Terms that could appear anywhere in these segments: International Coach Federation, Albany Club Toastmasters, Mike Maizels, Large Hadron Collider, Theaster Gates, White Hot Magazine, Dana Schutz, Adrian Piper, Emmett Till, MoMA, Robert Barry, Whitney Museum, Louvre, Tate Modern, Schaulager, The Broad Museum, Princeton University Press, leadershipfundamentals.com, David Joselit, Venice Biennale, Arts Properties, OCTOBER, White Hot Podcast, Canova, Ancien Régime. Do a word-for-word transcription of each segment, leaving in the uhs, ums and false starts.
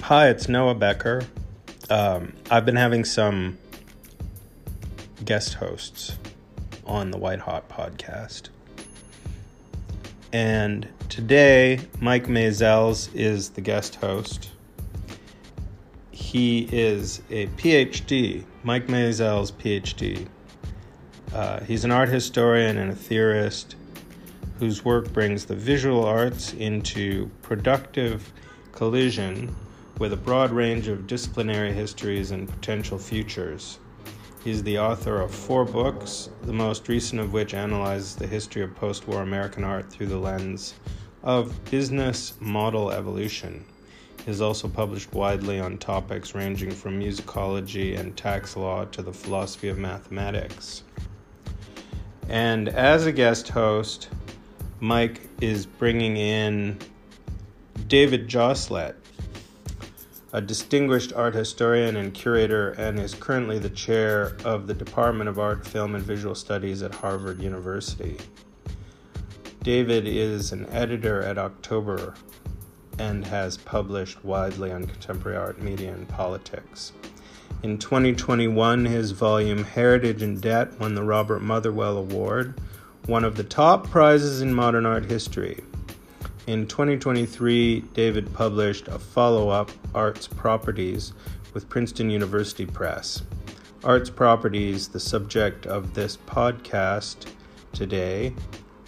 Hi, it's Noah Becker. Um, I've been having some guest hosts on the White Hot Podcast. And today, Mike Maizels is the guest host. He is a P H D, Mike Maizels, P H D. Uh, he's an art historian and a theorist whose work brings the visual arts into productive collision with a broad range of disciplinary histories and potential futures. He's the author of four books, the most recent of which analyzes the history of post-war American art through the lens of business model evolution. He's also published widely on topics ranging from musicology and tax law to the philosophy of mathematics. And as a guest host, Mike is bringing in David Joselit, a distinguished art historian and curator, and is currently the chair of the Department of Art, Film, and Visual Studies at Harvard University. David is an editor at October and has published widely on contemporary art, media, and politics. In twenty twenty-one, his volume Heritage and Debt won the Robert Motherwell Award, one of the top prizes in modern art history. In twenty twenty-three, David published a follow-up, Arts Properties, with Princeton University Press. Arts Properties, the subject of this podcast today,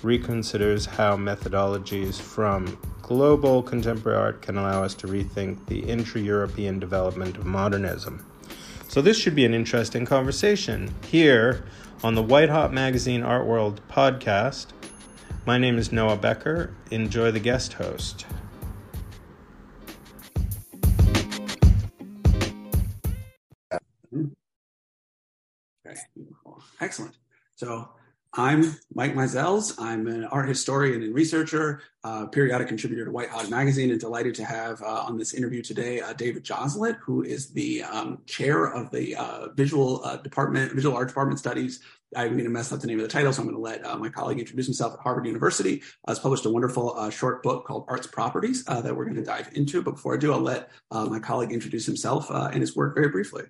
reconsiders how methodologies from global contemporary art can allow us to rethink the intra-European development of modernism. So this should be an interesting conversation here on the White Hot Magazine Art World podcast. My name is Noah Becker. Enjoy the guest host. Okay. Excellent. So I'm Mike Maizels. I'm an art historian and researcher, uh, periodic contributor to White Hot Magazine, and delighted to have uh, on this interview today uh, David Joselit, who is the um, chair of the uh, Visual uh, Department, Visual Art Department Studies. I'm going to mess up the name of the title, so I'm going to let uh, my colleague introduce himself at Harvard University. Uh, has published a wonderful uh, short book called Arts Properties uh, that we're going to dive into. But before I do, I'll let uh, my colleague introduce himself uh, and his work very briefly.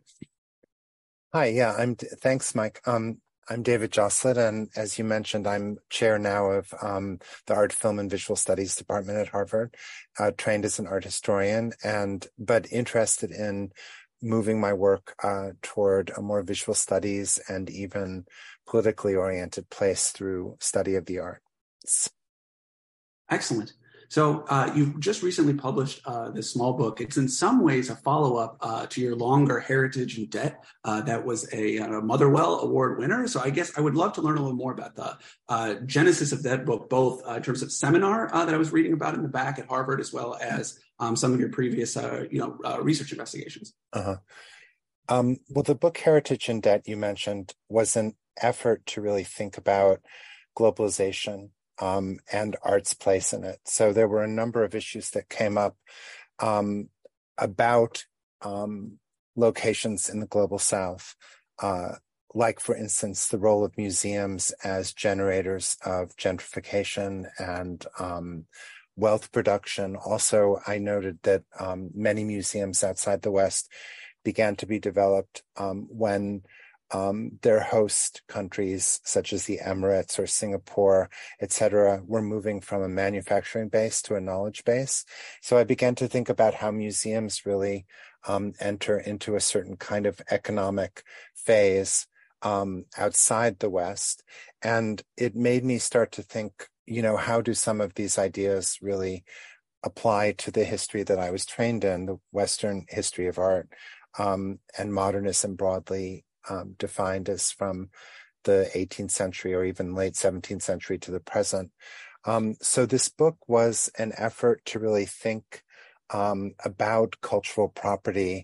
Hi, yeah, I'm. Thanks, Mike. Um, I'm David Joselit, and as you mentioned, I'm chair now of um, the Art, Film, and Visual Studies Department at Harvard. Uh, trained as an art historian, and but interested in moving my work uh, toward a more visual studies and even politically oriented place through study of the arts. Excellent. So uh, you've just recently published uh, this small book. It's in some ways a follow-up uh, to your longer Heritage and Debt uh, that was a, a Motherwell Award winner. So I guess I would love to learn a little more about the uh, genesis of that book, both uh, in terms of seminar uh, that I was reading about in the back at Harvard, as well as um, some of your previous uh, you know, uh, research investigations. Uh-huh. Um, well, the book Heritage and Debt you mentioned was an effort to really think about globalization Um, and art's place in it. So there were a number of issues that came up um, about um, locations in the global South, uh, like, for instance, the role of museums as generators of gentrification and um, wealth production. Also, I noted that um, many museums outside the West began to be developed um, when Um, their host countries, such as the Emirates or Singapore, et cetera, were moving from a manufacturing base to a knowledge base. So I began to think about how museums really um, enter into a certain kind of economic phase um, outside the West. And it made me start to think, you know, how do some of these ideas really apply to the history that I was trained in, the Western history of art um, and modernism broadly, Um, defined as from the eighteenth century or even late seventeenth century to the present. Um, so this book was an effort to really think um, about cultural property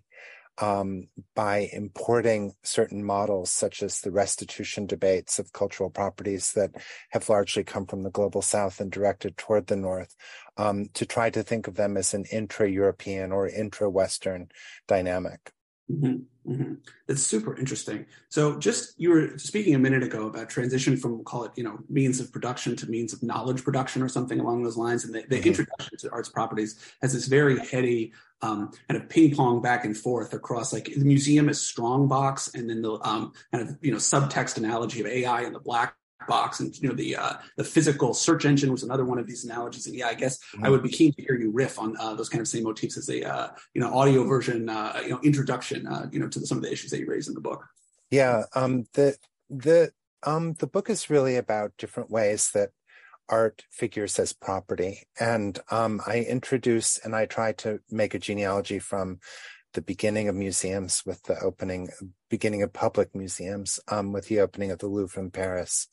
um, by importing certain models, such as the restitution debates of cultural properties that have largely come from the global South and directed toward the North, um, to try to think of them as an intra-European or intra-Western dynamic. Mm-hmm, mm-hmm. That's super interesting. So just, you were speaking a minute ago about transition from, we'll call it, you know, means of production to means of knowledge production or something along those lines. And the, the introduction to Arts Properties has this very heady um, kind of ping pong back and forth across, like, the museum is strong box, and then the um, kind of, you know, subtext analogy of A I and the black box, and, you know, the uh, the physical search engine was another one of these analogies. And yeah, I guess mm-hmm. I would be keen to hear you riff on uh, those kind of same motifs as a uh, you know audio version, uh, you know introduction, uh, you know to the, some of the issues that you raise in the book. Yeah, um, the the um, the book is really about different ways that art figures as property, and um, I introduce and I try to make a genealogy from the beginning of museums with the opening, beginning of public museums um, with the opening of the Louvre in Paris.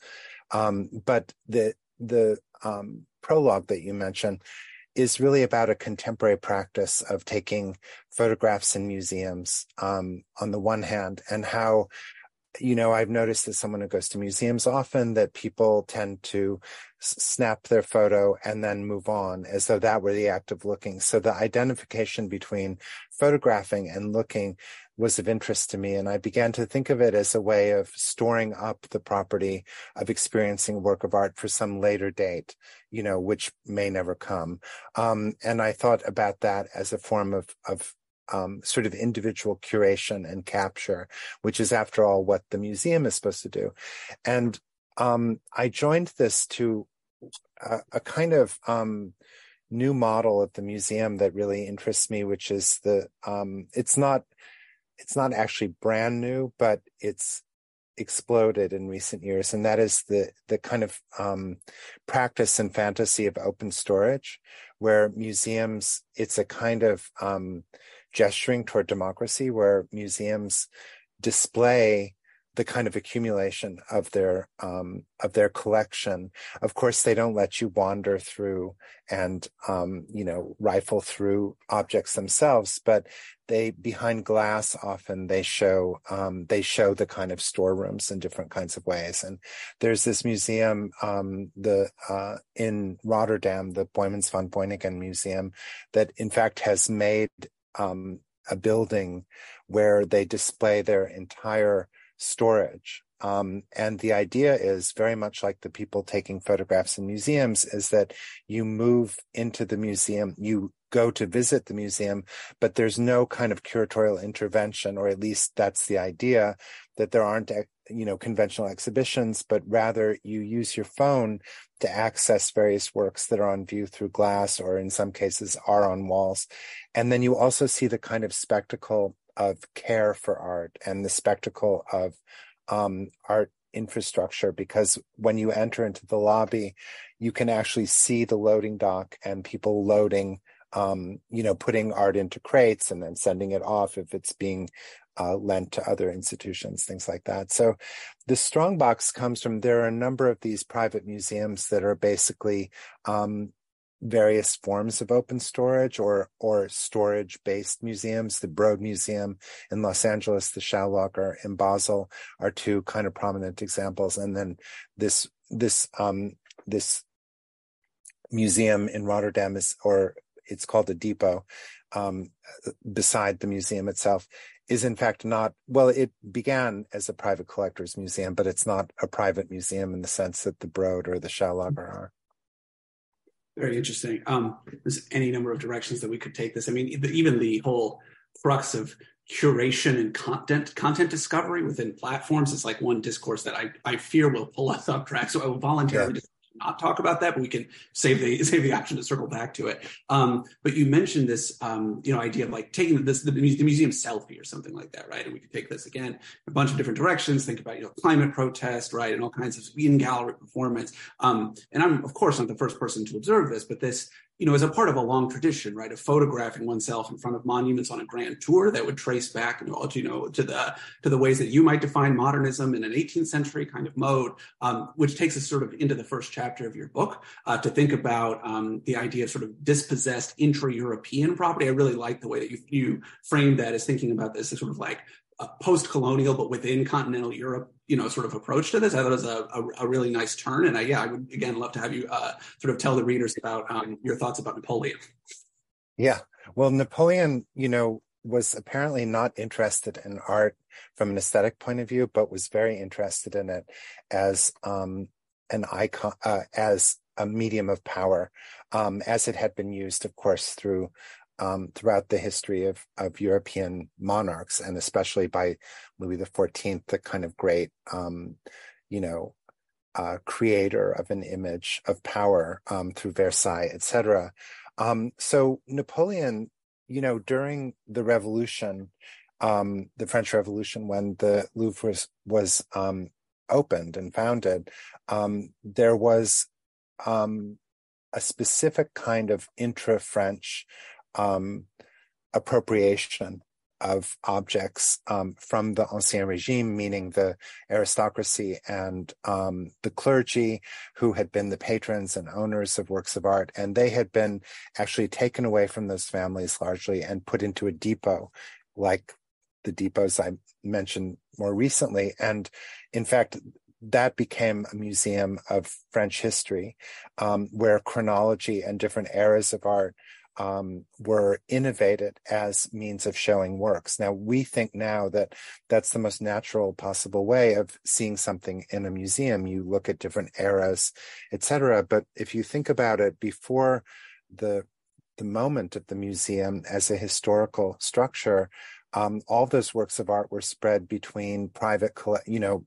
Um, but the the um, prologue that you mentioned is really about a contemporary practice of taking photographs in museums um, on the one hand, and how, you know, I've noticed as someone who goes to museums often that people tend to s- snap their photo and then move on, as though that were the act of looking. So the identification between photographing and looking was of interest to me. And I began to think of it as a way of storing up the property of experiencing a work of art for some later date, you know, which may never come. Um, and I thought about that as a form of, of, Um, sort of individual curation and capture, which is, after all, what the museum is supposed to do. And um, I joined this to a, a kind of um, new model of the museum that really interests me, which is the um, it's not it's not actually brand new, but it's exploded in recent years, and that is the the kind of um, practice and fantasy of open storage, where museums, it's a kind of um, gesturing toward democracy, where museums display the kind of accumulation of their um, of their collection. Of course, they don't let you wander through and um, you know rifle through objects themselves, but they, behind glass, often they show um, they show the kind of storerooms in different kinds of ways. And there's this museum um, the uh, in Rotterdam, the Boijmans Van Beuningen Museum, that in fact has made um, a building where they display their entire storage. Um, and the idea is, very much like the people taking photographs in museums, is that you move into the museum, you go to visit the museum, but there's no kind of curatorial intervention, or at least that's the idea, that there aren't, you know, conventional exhibitions, but rather you use your phone to access various works that are on view through glass, or in some cases are on walls. And then you also see the kind of spectacle of care for art and the spectacle of um, art infrastructure, because when you enter into the lobby, you can actually see the loading dock and people loading, um, you know, putting art into crates and then sending it off if it's being uh, lent to other institutions, things like that. So the strongbox comes from, there are a number of these private museums that are basically um, various forms of open storage or or storage-based museums. The Broad Museum in Los Angeles, the Schaulager in Basel are two kind of prominent examples. And then this this um, this museum in Rotterdam is, or it's called a depot, um, beside the museum itself, is in fact not, well, it began as a private collector's museum, but it's not a private museum in the sense that the Broad or the Schaulager are. Very interesting. Um, there's any number of directions that we could take this. I mean, even the whole crux of curation and content content discovery within platforms is like one discourse that I, I fear will pull us off track. So I will voluntarily yeah. just not talk about that, but we can save the save the option to circle back to it. Um, but you mentioned this, um, you know, idea of like taking this the, the museum selfie or something like that, right? And we could take this again a bunch of different directions. Think about you know climate protest, right, and all kinds of in gallery performance. Um, and I'm of course not the first person to observe this, but this, you know, as a part of a long tradition, right, of photographing oneself in front of monuments on a grand tour that would trace back, you know, to the to the ways that you might define modernism in an eighteenth century kind of mode, um, which takes us sort of into the first chapter of your book uh, to think about um, the idea of sort of dispossessed intra-European property. I really like the way that you, you framed that as thinking about this as sort of like a post-colonial but within continental Europe, you know, sort of approach to this. I thought it was a, a, a really nice turn. And I, yeah, I would, again, love to have you uh, sort of tell the readers about um, your thoughts about Napoleon. Yeah. Well, Napoleon, you know, was apparently not interested in art from an aesthetic point of view, but was very interested in it as um, an icon, uh, as a medium of power, um, as it had been used, of course, through um, throughout the history of, of European monarchs, and especially by Louis the fourteenth, the kind of great, um, you know, uh, creator of an image of power um, through Versailles, et cetera. Um, so Napoleon, you know, during the revolution, um, the French Revolution, when the Louvre was, was um, opened and founded, um, there was um, a specific kind of intra-French um, appropriation of objects um, from the Ancien Régime, meaning the aristocracy and um, the clergy, who had been the patrons and owners of works of art. And they had been actually taken away from those families largely and put into a depot, like the depots I mentioned more recently. And in fact, that became a museum of French history, um, where chronology and different eras of art Um, were innovated as means of showing works. Now, we think now that that's the most natural possible way of seeing something in a museum. You look at different eras, et cetera. But if you think about it, before the, the moment of the museum as a historical structure, um, all those works of art were spread between private, you know,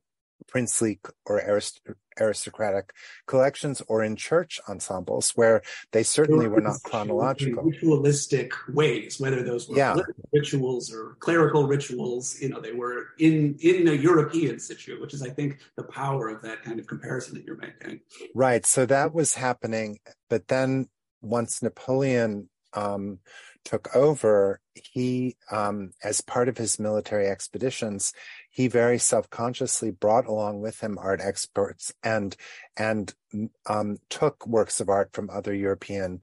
princely or arist- aristocratic collections, or in church ensembles, where they certainly were not chronological. Ritualistic ways, whether those were yeah. rituals or clerical rituals, you know, they were in, in a European situ, which is, I think, the power of that kind of comparison that you're making. Right. So that was happening. But then once Napoleon um, took over, he, um, as part of his military expeditions, he very self-consciously brought along with him art experts and and um, took works of art from other European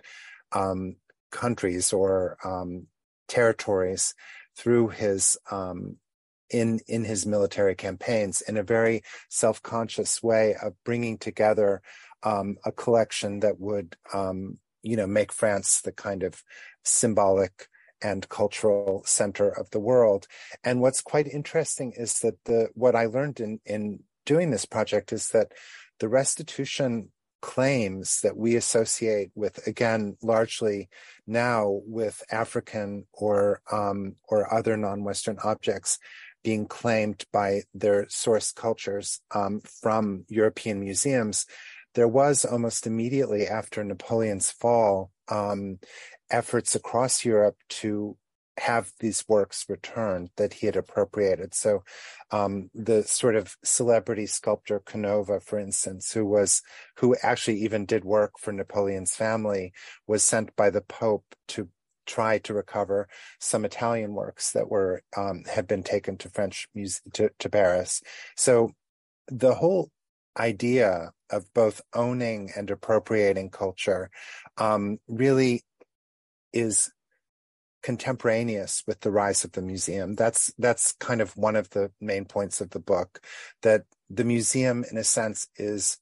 um, countries or um, territories through his um, in in his military campaigns, in a very self-conscious way of bringing together um, a collection that would um, you know make France the kind of symbolic and cultural center of the world. And what's quite interesting is that the what I learned in, in doing this project is that the restitution claims that we associate with, again, largely now with African or um, or other non-Western objects being claimed by their source cultures um, from European museums, there was almost immediately after Napoleon's fall um, efforts across Europe to have these works returned that he had appropriated. So um, the sort of celebrity sculptor Canova, for instance, who was who actually even did work for Napoleon's family, was sent by the Pope to try to recover some Italian works that were um, had been taken to French muse- to, to Paris. So the whole idea of both owning and appropriating culture um, really is contemporaneous with the rise of the museum. That's that's kind of one of the main points of the book, that the museum, in a sense, is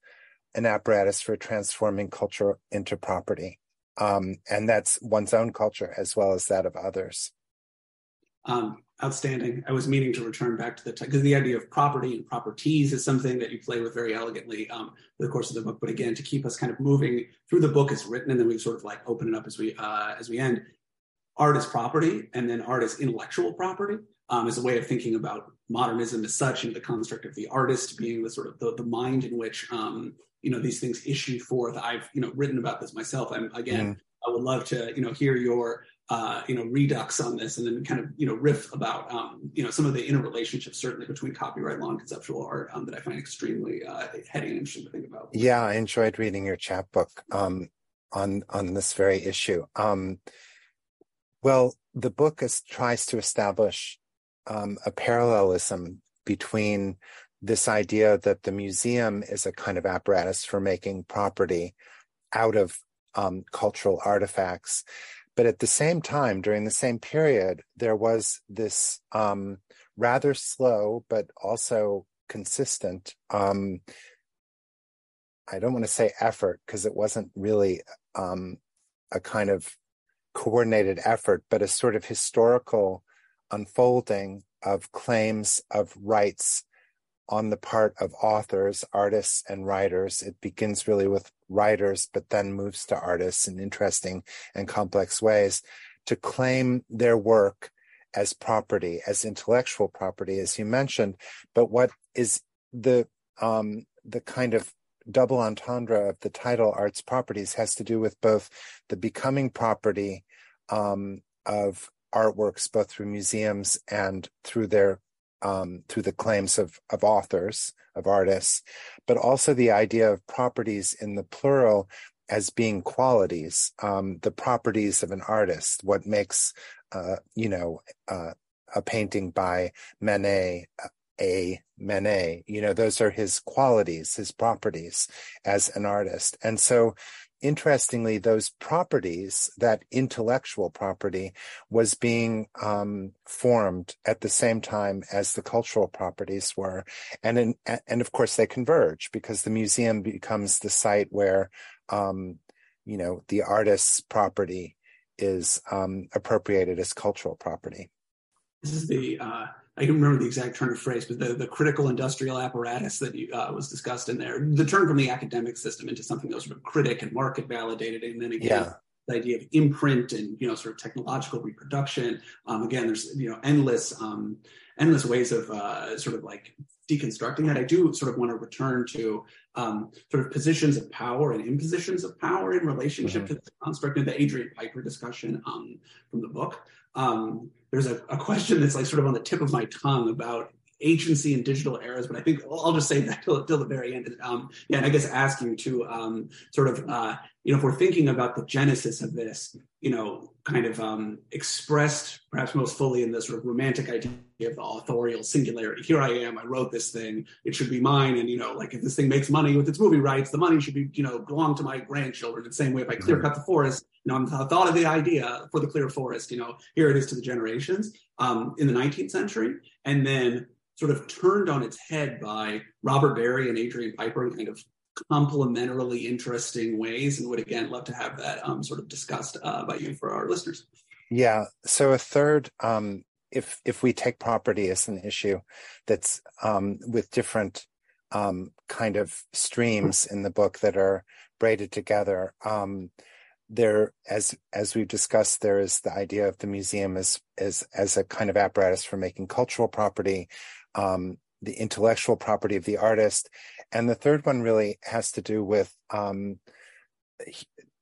an apparatus for transforming culture into property. Um, and that's one's own culture as well as that of others. Um, outstanding. I was meaning to return back to the, because the idea of property and properties is something that you play with very elegantly um, through the course of the book. But again, to keep us kind of moving through the book as written, and then we sort of like open it up as we uh, as we end. Art is property, and then art is intellectual property um, as a way of thinking about modernism as such, and the construct of the artist being the sort of the, the mind in which um, you know these things issue forth. I've you know written about this myself. I'm again, yeah. I would love to you know hear your. Uh, you know, redux on this, and then kind of, you know, riff about, um, you know, some of the interrelationships, certainly between copyright law and conceptual art um, that I find extremely uh, heady and interesting to think about. Yeah, I enjoyed reading your chapbook um, on, on this very issue. Um, well, the book is, tries to establish um, a parallelism between this idea that the museum is a kind of apparatus for making property out of um, cultural artifacts. But at the same time, during the same period, there was this um, rather slow, but also consistent, um, I don't want to say effort, because it wasn't really um, a kind of coordinated effort, but a sort of historical unfolding of claims of rights on the part of authors, artists, and writers. It begins really with writers, but then moves to artists in interesting and complex ways to claim their work as property, as intellectual property, as you mentioned. But what is the um, the kind of double entendre of the title Arts Properties has to do with both the becoming property um, of artworks, both through museums and through their um, through the claims of, of authors, of artists, but also the idea of properties in the plural as being qualities, um, the properties of an artist, what makes, uh, you know, uh, a painting by Manet, uh, a Manet, you know, those are his qualities, his properties as an artist. And so interestingly, those properties, that intellectual property, was being um, formed at the same time as the cultural properties were. And in, and of course, they converge because the museum becomes the site where, um, you know, the artist's property is um, appropriated as cultural property. This is the... Uh... I can remember the exact turn of phrase, but the, the critical industrial apparatus that you, uh, was discussed in there, the turn from the academic system into something that was sort of critic and market validated. And then again, yeah. the idea of imprint and, you know, sort of technological reproduction. Um, again, there's, you know, endless, um, endless ways of uh, sort of like deconstructing that. I do sort of want to return to um, sort of positions of power and impositions of power in relationship mm-hmm. to the construct of the Adrian Piper discussion um, from the book. Um, there's a, a question that's like sort of on the tip of my tongue about agency in digital eras, but I think I'll, I'll just save that till, till the very end. Um, yeah, and I guess ask you to um, sort of, uh, you know, if we're thinking about the genesis of this, you know, kind of um, expressed perhaps most fully in this sort of romantic idea of the authorial singularity. Here I am, I wrote this thing, it should be mine. And, you know, like if this thing makes money with its movie rights, the money should be, you know, belong to my grandchildren. The same way if I clear cut the forest, you know, I'm the thought of the idea for the clear forest, you know, here it is to the generations um, in the nineteenth century. And then sort of turned on its head by Robert Barry and Adrian Piper in kind of complementarily interesting ways, and would again love to have that um, sort of discussed uh, by you for our listeners. Yeah. So a third, um, if if we take property as an issue that's um, with different um, kind of streams in the book that are braided together, um, there, as as we've discussed, there is the idea of the museum as as as a kind of apparatus for making cultural property, um, the intellectual property of the artist. And the third one really has to do with um,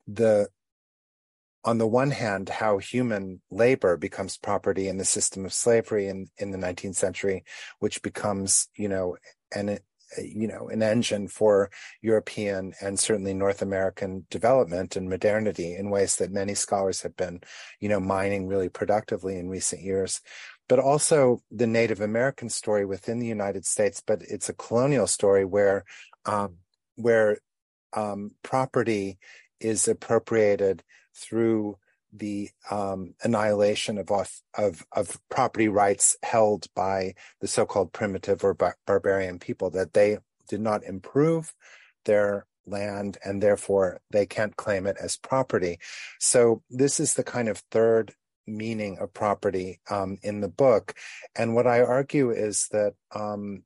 the, on the one hand, how human labor becomes property in the system of slavery in, in the nineteenth century, which becomes, you know, an you know, an engine for European and certainly North American development and modernity in ways that many scholars have been, you know, mining really productively in recent years. But also the Native American story within the United States, but it's a colonial story where um, where um, property is appropriated through the um, annihilation of, of of property rights held by the so-called primitive or bar- barbarian people, that they did not improve their land and therefore they can't claim it as property. So this is the kind of third meaning of property um, in the book. And what I argue is that um,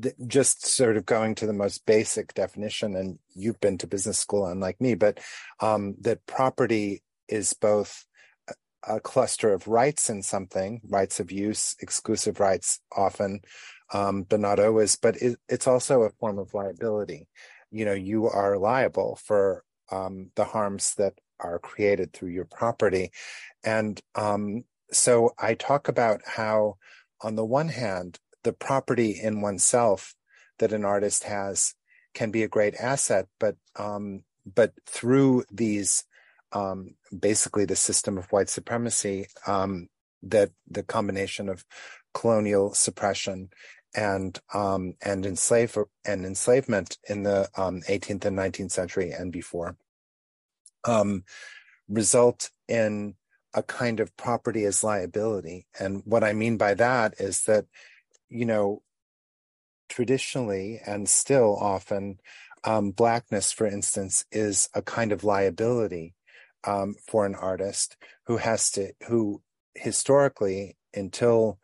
th- just sort of going to the most basic definition, and you've been to business school unlike me, but um, that property is both a, a cluster of rights in something, rights of use, exclusive rights often, um, but not always, but it, it's also a form of liability. You know, you are liable for um, the harms that are created through your property. And um, so I talk about how, on the one hand, the property in oneself that an artist has can be a great asset, but um, but through these, um, basically the system of white supremacy, um, that the combination of colonial suppression and um, and, enslave, and enslavement in the um, eighteenth and nineteenth century and before, Um, result in a kind of property as liability. And what I mean by that is that, you know, traditionally and still often, um, blackness, for instance, is a kind of liability um, for an artist who has to, who historically until,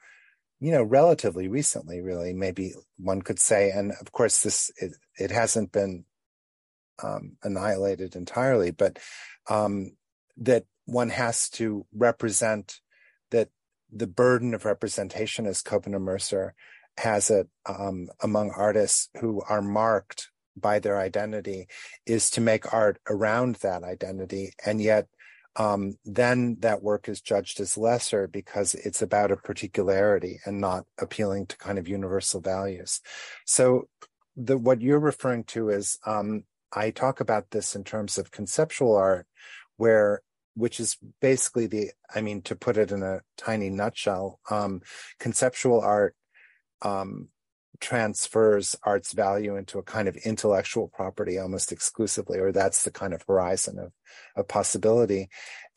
you know, relatively recently, really, maybe one could say. And of course, this it, it hasn't been um, annihilated entirely, but um, that one has to represent, that the burden of representation, as Kobena Mercer has it, um, among artists who are marked by their identity, is to make art around that identity. And yet um, then that work is judged as lesser because it's about a particularity and not appealing to kind of universal values. So the, what you're referring to is, um, I talk about this in terms of conceptual art, where which is basically the, I mean, to put it in a tiny nutshell, um, conceptual art um, transfers art's value into a kind of intellectual property almost exclusively, or that's the kind of horizon of, of possibility.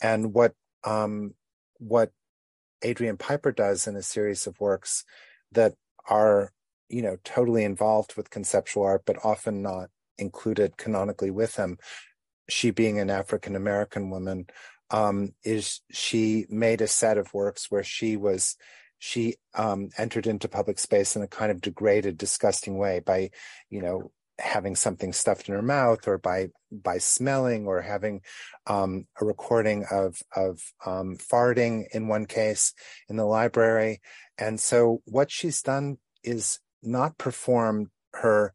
And what um, what Adrian Piper does in a series of works that are, you know, totally involved with conceptual art, but often not included canonically with him, she being an African-American woman, um, is she made a set of works where she was, she um, entered into public space in a kind of degraded, disgusting way by, you know, having something stuffed in her mouth, or by by smelling, or having um, a recording of, of um, farting in one case in the library. And so what she's done is not perform her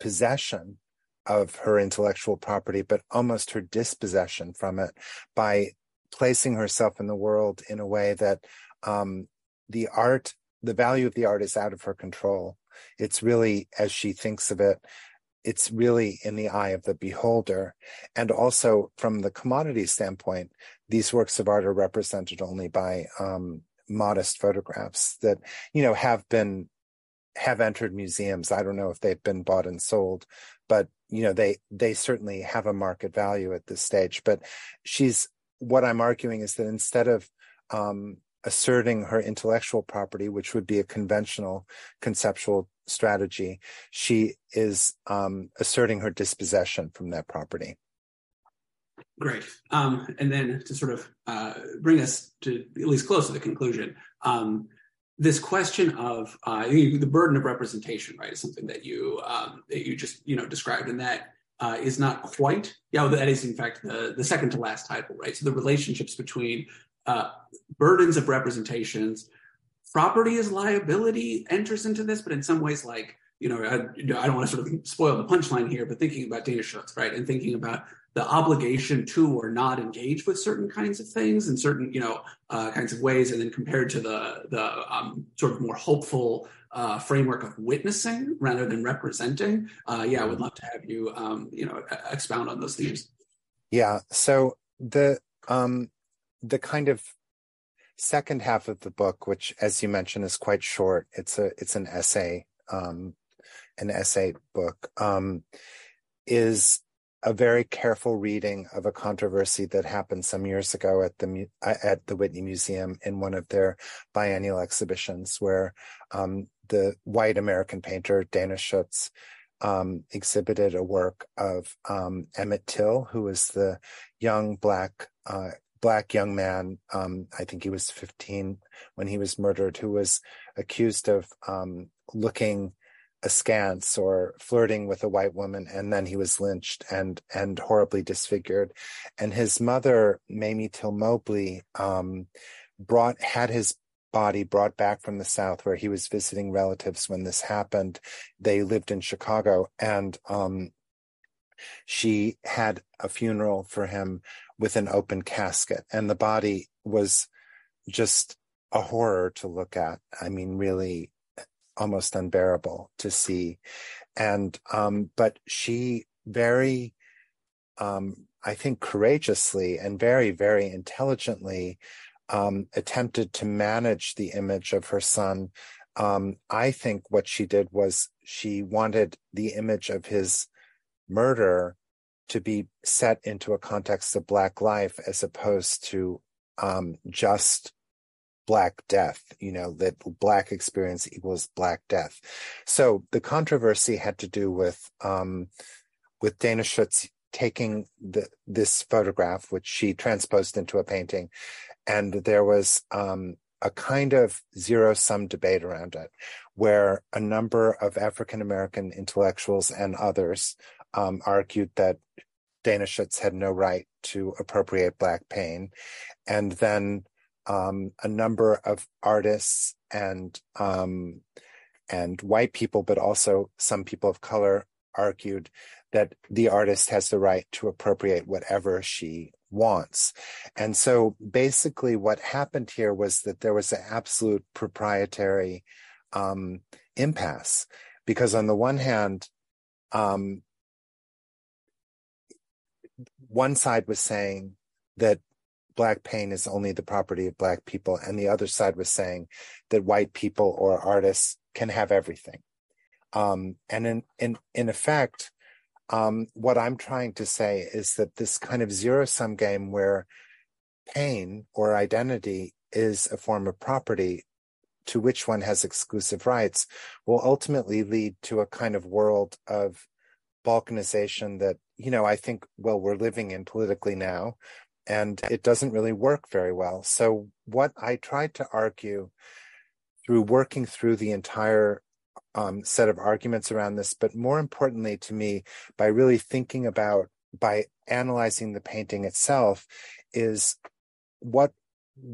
possession of her intellectual property, but almost her dispossession from it, by placing herself in the world in a way that um, the art, the value of the art is out of her control. It's really, as she thinks of it, it's really in the eye of the beholder. And also from the commodity standpoint, these works of art are represented only by um, modest photographs that, you know, have been, have entered museums. I don't know if they've been bought and sold, but you know, they they certainly have a market value at this stage. But she's, what I'm arguing is that instead of um, asserting her intellectual property, which would be a conventional conceptual strategy, she is um, asserting her dispossession from that property. Great. Um, and then to sort of uh, bring us to at least close to the conclusion, um, this question of uh, the burden of representation, right, is something that you um, that you just you know described, and that uh, is not quite. Yeah, you know, that is in fact the the second to last title, right? So the relationships between uh, burdens of representations, property as liability enters into this, but in some ways, like you know, I, I don't want to sort of spoil the punchline here, but thinking about Dana Schutz, right, and thinking about the obligation to or not engage with certain kinds of things in certain, you know, uh, kinds of ways, and then compared to the the um, sort of more hopeful uh, framework of witnessing rather than representing. Uh, yeah, I would love to have you, um, you know, expound on those themes. Yeah. So the um, the kind of second half of the book, which, as you mentioned, is quite short. It's a it's an essay, um, an essay book, um, is a very careful reading of a controversy that happened some years ago at the at the Whitney Museum in one of their biennial exhibitions, where um, the white American painter Dana Schutz um, exhibited a work of um, Emmett Till, who was the young black uh, black young man. Um, I think he was fifteen when he was murdered, who was accused of um, looking askance or flirting with a white woman, and then he was lynched and and horribly disfigured. And his mother, Mamie Till Mobley, um, brought had his body brought back from the South, where he was visiting relatives when this happened. They lived in Chicago, and um, she had a funeral for him with an open casket, and the body was just a horror to look at. I mean, really, almost unbearable to see. And, um, but she very, um, I think courageously and very, very intelligently, um, attempted to manage the image of her son. Um, I think what she did was she wanted the image of his murder to be set into a context of Black life, as opposed to, um, just Black death, you know, that Black experience equals Black death. So the controversy had to do with um, with Dana Schutz taking the, this photograph, which she transposed into a painting. And there was um, a kind of zero-sum debate around it, where a number of African-American intellectuals and others um, argued that Dana Schutz had no right to appropriate Black pain. And then um, a number of artists and um, and white people, but also some people of color, argued that the artist has the right to appropriate whatever she wants. And so basically what happened here was that there was an absolute proprietary um, impasse, because on the one hand, um, one side was saying that Black pain is only the property of Black people, and the other side was saying that white people or artists can have everything. Um, and in, in, in effect, um, what I'm trying to say is that this kind of zero-sum game where pain or identity is a form of property to which one has exclusive rights will ultimately lead to a kind of world of balkanization that, you know, I think, well, we're living in politically now, and it doesn't really work very well. So what I tried to argue through working through the entire Um, set of arguments around this, but more importantly to me, by really thinking about, by analyzing the painting itself, is what,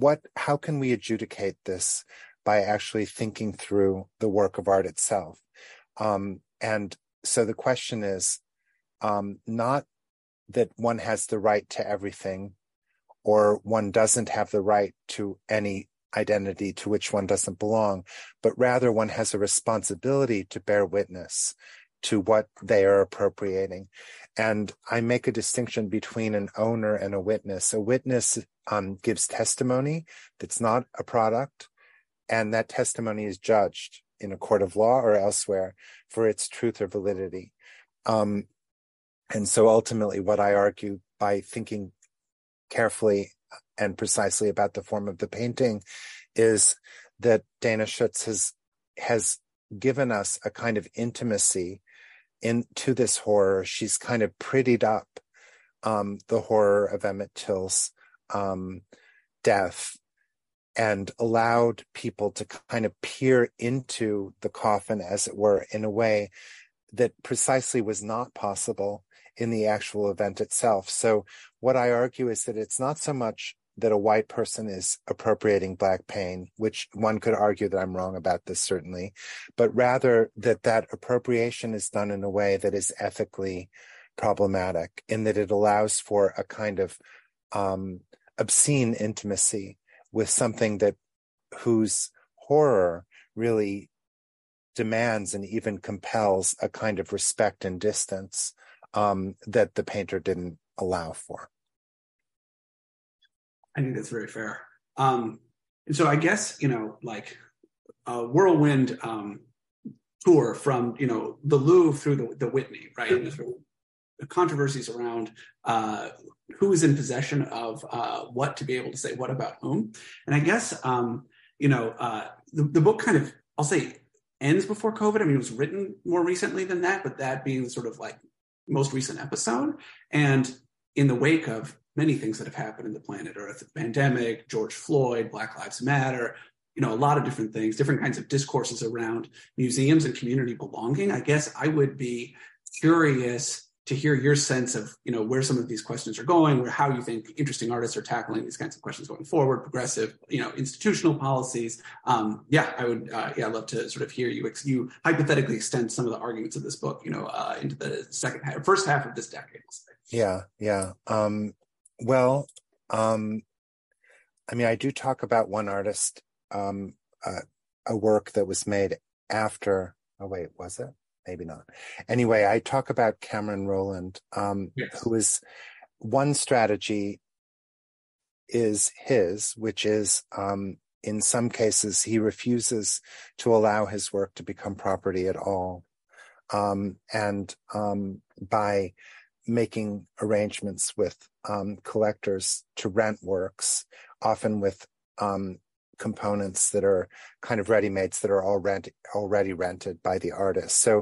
what, how can we adjudicate this by actually thinking through the work of art itself? Um, and so the question is um, not that one has the right to everything, or one doesn't have the right to any identity to which one doesn't belong, but rather one has a responsibility to bear witness to what they are appropriating. And I make a distinction between an owner and a witness. A witness um, gives testimony that's not a product, and that testimony is judged in a court of law or elsewhere for its truth or validity. Um, and so ultimately what I argue by thinking carefully and precisely about the form of the painting is that Dana Schutz has has given us a kind of intimacy into this horror. She's kind of prettied up um, the horror of Emmett Till's um, death and allowed people to kind of peer into the coffin, as it were, in a way that precisely was not possible in the actual event itself. So what I argue is that it's not so much that a white person is appropriating Black pain, which one could argue that I'm wrong about this, certainly, but rather that that appropriation is done in a way that is ethically problematic, in that it allows for a kind of um, obscene intimacy with something that whose horror really demands and even compels a kind of respect and distance Um, that the painter didn't allow for. I think that's very fair. Um, and so I guess, you know, like a whirlwind um, tour from, you know, the Louvre through the, the Whitney, right? And the, the controversies around uh, who is in possession of uh, what to be able to say what about whom. And I guess, um, you know, uh, the, the book kind of, I'll say, ends before COVID. I mean, it was written more recently than that, but that being sort of like most recent episode, and in the wake of many things that have happened in the planet Earth, the pandemic, George Floyd, Black Lives Matter, you know, a lot of different things, different kinds of discourses around museums and community belonging. I guess I would be curious to hear your sense of, you know, where some of these questions are going, or how you think interesting artists are tackling these kinds of questions going forward, progressive, you know, institutional policies. Um, yeah, I would, uh, yeah, I'd love to sort of hear you, ex- you hypothetically extend some of the arguments of this book, you know, uh, into the second half, first half of this decade. Yeah, yeah. Um, well, um, I mean, I do talk about one artist, um, uh, a work that was made after, oh wait, was it? Maybe not. Anyway, I talk about Cameron Rowland, um, yes. who is, one strategy is his, which is um, in some cases, he refuses to allow his work to become property at all. Um, and um, by making arrangements with um, collectors to rent works, often with um, components that are kind of ready-mades that are already already rented by the artist. So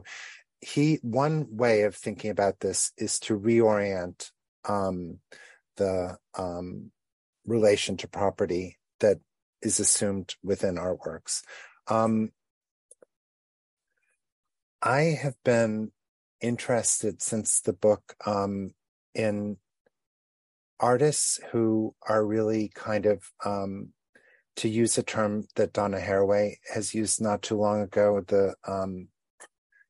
he, one way of thinking about this is to reorient um, the um, relation to property that is assumed within artworks. Um, I have been interested since the book um, in artists who are really kind of, um, to use a term that Donna Haraway has used not too long ago, the um,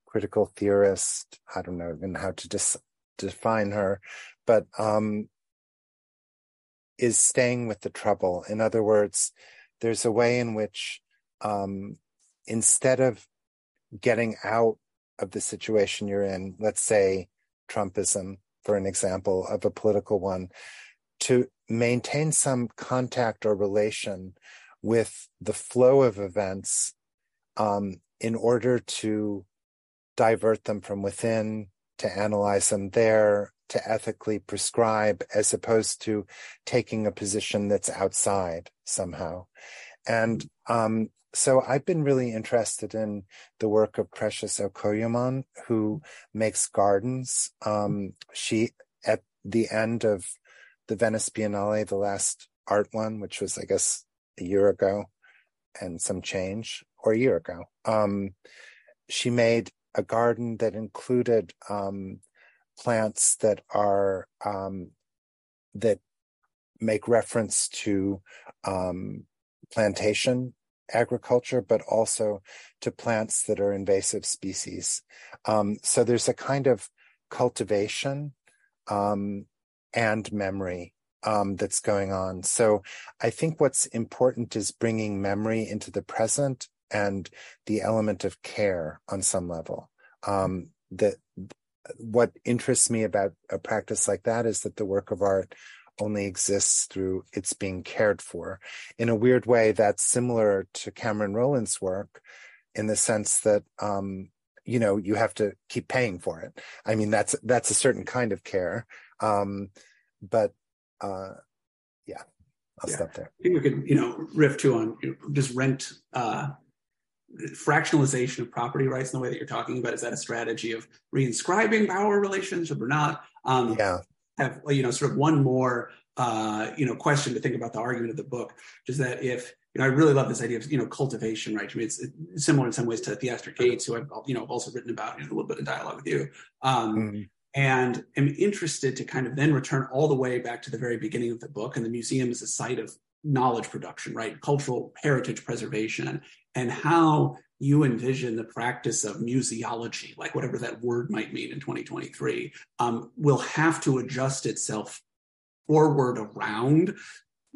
critical theorist, I don't know even how to dis- define her, but um, is staying with the trouble. In other words, there's a way in which um, instead of getting out of the situation you're in, let's say Trumpism, for an example of a political one, to maintain some contact or relation with the flow of events um, in order to divert them from within, to analyze them there, to ethically prescribe, as opposed to taking a position that's outside somehow. And um, so I've been really interested in the work of Precious Okoyomon, who makes gardens. Um, she, at the end of the Venice Biennale, the last art one, which was, I guess, a year ago and some change, or a year ago, um, she made a garden that included um, plants that are, um, that make reference to um, plantation agriculture, but also to plants that are invasive species. Um, so there's a kind of cultivation um, and memory um, that's going on. So I think what's important is bringing memory into the present and the element of care on some level. Um, that what interests me about a practice like that is that the work of art only exists through its being cared for. In a weird way, that's similar to Cameron Rowland's work in the sense that, um, you know, you have to keep paying for it. I mean, that's that's a certain kind of care. Um, but, uh, yeah, I'll yeah. stop there. I think we could, you know, riff too on you know, just rent, uh, fractionalization of property rights in the way that you're talking about. Is that a strategy of reinscribing power relationship or not? Um, yeah. Have you know sort of one more uh, you know question to think about the argument of the book, is that if you know I really love this idea of you know cultivation, right? I mean, it's, it's similar in some ways to Theaster Gates, who I've you know also written about in a little bit of dialogue with you, um, mm-hmm. and am interested to kind of then return all the way back to the very beginning of the book, and the museum is a site of knowledge production, right? Cultural heritage preservation, and how you envision the practice of museology, like whatever that word might mean in twenty twenty-three, um, will have to adjust itself forward around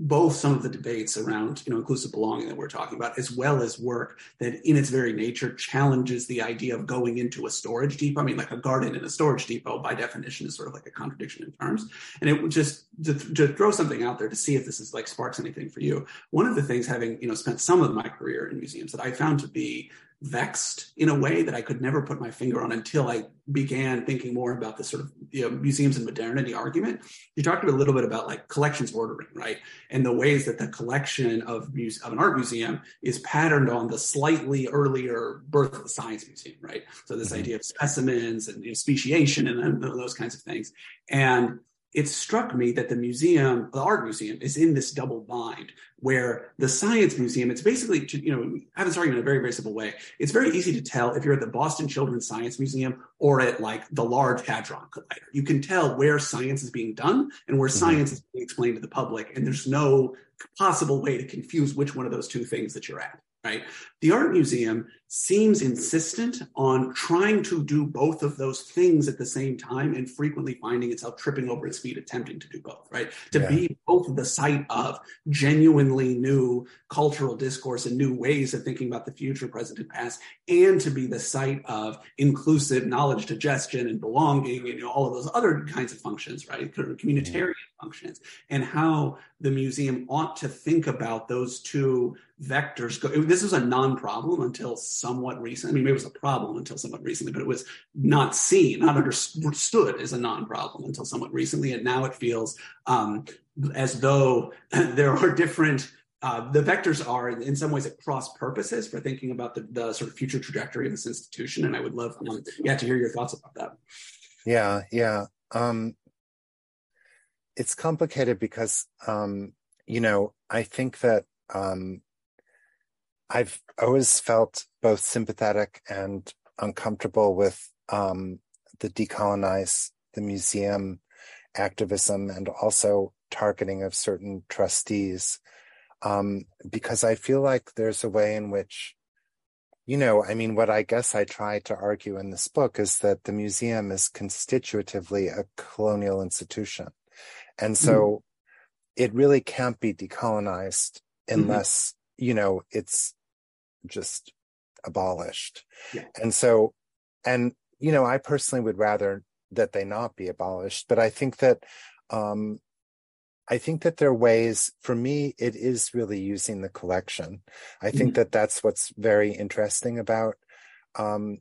both some of the debates around, you know, inclusive belonging that we're talking about, as well as work that in its very nature challenges the idea of going into a storage depot. I mean, like a garden in a storage depot by definition is sort of like a contradiction in terms. And it would just to, to throw something out there to see if this is like sparks anything for you. One of the things, having, you know, spent some of my career in museums, that I found to be vexed in a way that I could never put my finger on until I began thinking more about this sort of you know, museums and modernity argument. You talked a little bit about like collections ordering, right? And the ways that the collection of, muse- of an art museum is patterned on the slightly earlier birth of the science museum, right? So this idea of specimens and you know, speciation and, and those kinds of things. And it struck me that the museum, the art museum, is in this double bind where the science museum, it's basically, you know, I have this argument in a very, very simple way. It's very easy to tell if you're at the Boston Children's Science Museum or at like the Large Hadron Collider. You can tell where science is being done and where mm-hmm. science is being explained to the public. And there's no possible way to confuse which one of those two things that you're at, right? The art museum seems insistent on trying to do both of those things at the same time and frequently finding itself tripping over its feet attempting to do both, right? To yeah. be both the site of genuinely new cultural discourse and new ways of thinking about the future, present, and past, and to be the site of inclusive knowledge digestion and belonging and you know, all of those other kinds of functions, right? Communitarian yeah. functions, and how the museum ought to think about those two vectors. This was a non-problem until somewhat recent. I mean, maybe it was a problem until somewhat recently, but it was not seen, not understood as a non-problem until somewhat recently. And now it feels um, as though there are different, uh, the vectors are in some ways at cross purposes for thinking about the, the sort of future trajectory of this institution. And I would love um, yeah, to hear your thoughts about that. Yeah, yeah. Um, it's complicated because, um, you know, I think that um, I've always felt both sympathetic and uncomfortable with um, the decolonize the museum activism and also targeting of certain trustees, um, because I feel like there's a way in which, you know, I mean, what I guess I try to argue in this book is that the museum is constitutively a colonial institution. And so mm-hmm. it really can't be decolonized unless, mm-hmm. you know, it's just abolished. Yeah. And so, and, you know, I personally would rather that they not be abolished, but I think that, um, I think that there are ways, for me, it is really using the collection. I think mm-hmm. that that's what's very interesting about um,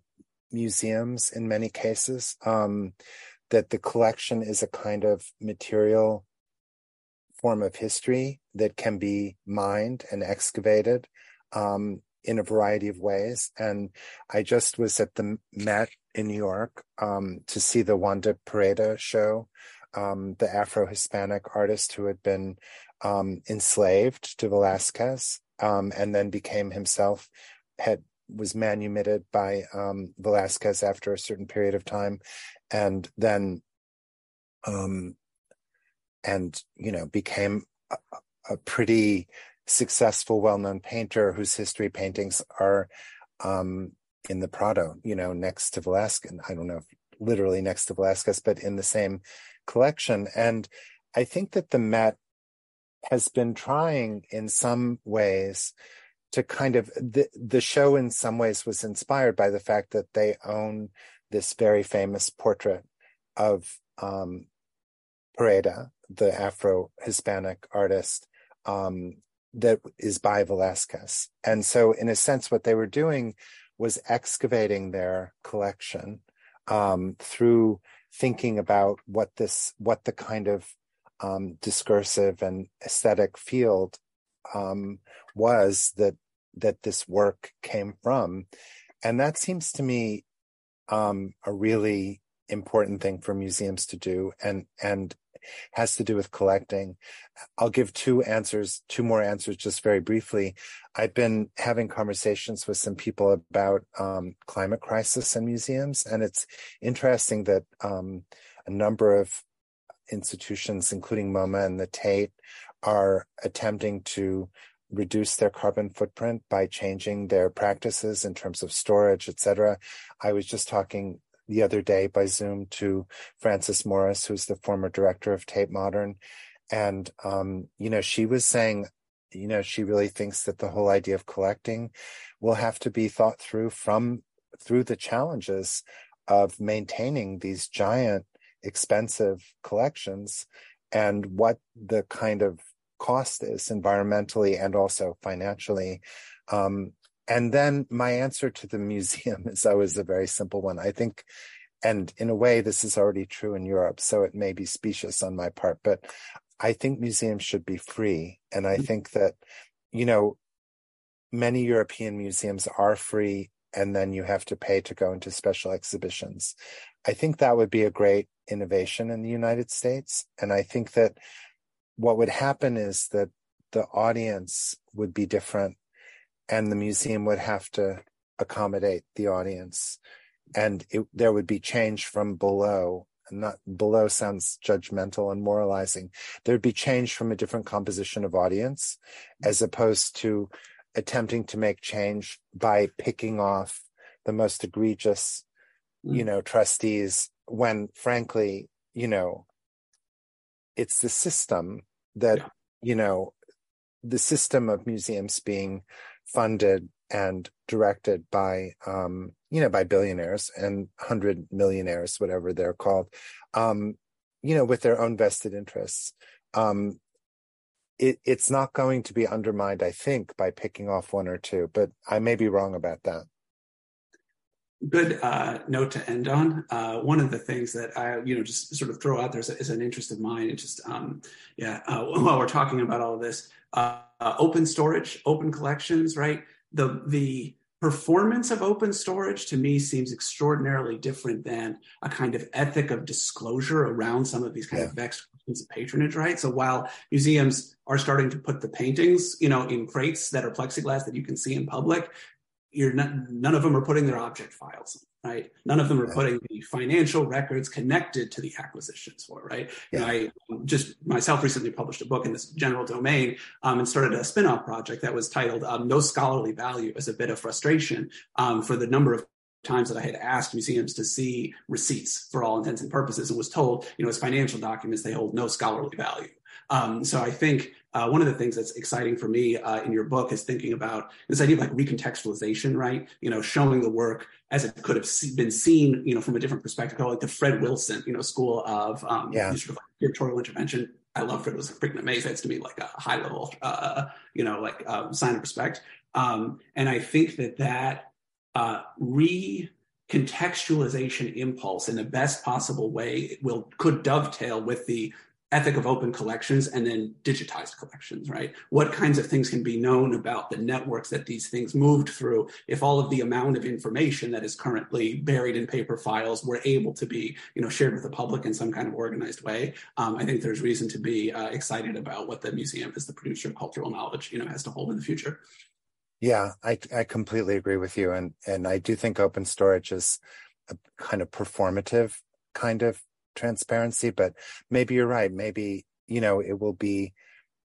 museums in many cases, um, that the collection is a kind of material form of history that can be mined and excavated um, in a variety of ways. And I just was at the Met in New York um, to see the Wanda Pareda show, Um, the Afro-Hispanic artist who had been um, enslaved to Velázquez um, and then became himself, had was manumitted by um, Velázquez after a certain period of time, and then, um, and you know, became a, a pretty successful, well-known painter whose history paintings are um, in the Prado, you know, next to Velázquez. I don't know if literally next to Velázquez, but in the same collection. And I think that the Met has been trying in some ways to kind of, the, the show in some ways was inspired by the fact that they own this very famous portrait of um, Pareda, the Afro-Hispanic artist um, that is by Velázquez. And so in a sense, what they were doing was excavating their collection um, through thinking about what this, what the kind of um, discursive and aesthetic field um, was that that this work came from, and that seems to me um, a really important thing for museums to do, and and has to do with collecting. I'll give two answers, two more answers, just very briefly. I've been having conversations with some people about um, climate crisis in museums, and it's interesting that um, a number of institutions, including MoMA and the Tate, are attempting to reduce their carbon footprint by changing their practices in terms of storage, et cetera. I was just talking the other day by Zoom to Frances Morris, who's the former director of Tate Modern. And, um, you know, she was saying, you know, she really thinks that the whole idea of collecting will have to be thought through from through the challenges of maintaining these giant, expensive collections and what the kind of cost is environmentally and also financially. Um, And then my answer to the museum is always a very simple one. I think, and in a way, this is already true in Europe, so it may be specious on my part, but I think museums should be free. And I think that, you know, many European museums are free, and then you have to pay to go into special exhibitions. I think that would be a great innovation in the United States. And I think that what would happen is that the audience would be different, and the museum would have to accommodate the audience, and it, there would be change from below. Not below sounds judgmental and moralizing. There'd be change from a different composition of audience, as opposed to attempting to make change by picking off the most egregious, you know, trustees. When frankly, you know, it's the system that, yeah. you know, the system of museums being funded and directed by, um, you know, by billionaires and hundred millionaires, whatever they're called, um, you know, with their own vested interests. Um, it, it's not going to be undermined, I think, by picking off one or two, but I may be wrong about that. Good uh, note to end on. Uh, one of the things that I, you know, just sort of throw out there is, is an interest of mine. It's just, um, yeah, uh, while we're talking about all of this, uh, uh, open storage, open collections, right? The the performance of open storage to me seems extraordinarily different than a kind of ethic of disclosure around some of these kind yeah. of vexed questions of patronage, right? So while museums are starting to put the paintings, you know, in crates that are plexiglass that you can see in public, you're not, none of them are putting their object files, right? None of them are yeah. putting the financial records connected to the acquisitions for, right? Yeah. I just myself recently published a book in this general domain um, and started a spin-off project that was titled um, No Scholarly Value as a Bit of Frustration um, for the number of times that I had asked museums to see receipts for all intents and purposes and was told, you know, as financial documents, they hold no scholarly value. Um, so I think uh, one of the things that's exciting for me uh, in your book is thinking about this idea of like recontextualization, right? You know, showing the work as it could have see, been seen, you know, from a different perspective, like the Fred Wilson, you know, school of um, yeah. sort of like curatorial intervention. I love Fred Wilson, freaking amazing. It's to me like a high level, uh, you know, like uh, sign of respect. Um, and I think that that uh, re contextualization impulse in the best possible way it will could dovetail with the ethic of open collections and then digitized collections, right? What kinds of things can be known about the networks that these things moved through if all of the amount of information that is currently buried in paper files were able to be, you know, shared with the public in some kind of organized way? Um, I think there's reason to be uh, excited about what the museum as the producer of cultural knowledge, you know, has to hold in the future. Yeah, I, I completely agree with you. And, and I do think open storage is a kind of performative kind of transparency, but maybe you're right. Maybe, you know, it will be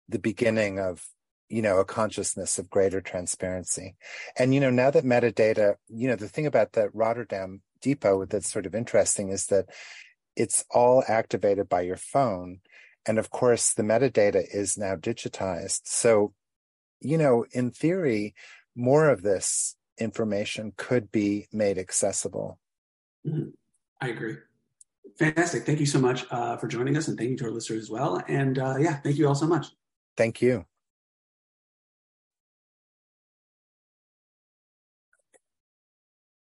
the beginning of, you know, a consciousness of greater transparency. And, you know, now that metadata, you know, the thing about the Rotterdam depot that's sort of interesting is that it's all activated by your phone. And of course, the metadata is now digitized. So, you know, in theory, more of this information could be made accessible. Mm-hmm. I agree. Fantastic. Thank you so much uh, for joining us, and thank you to our listeners as well. And uh, yeah, thank you all so much. Thank you.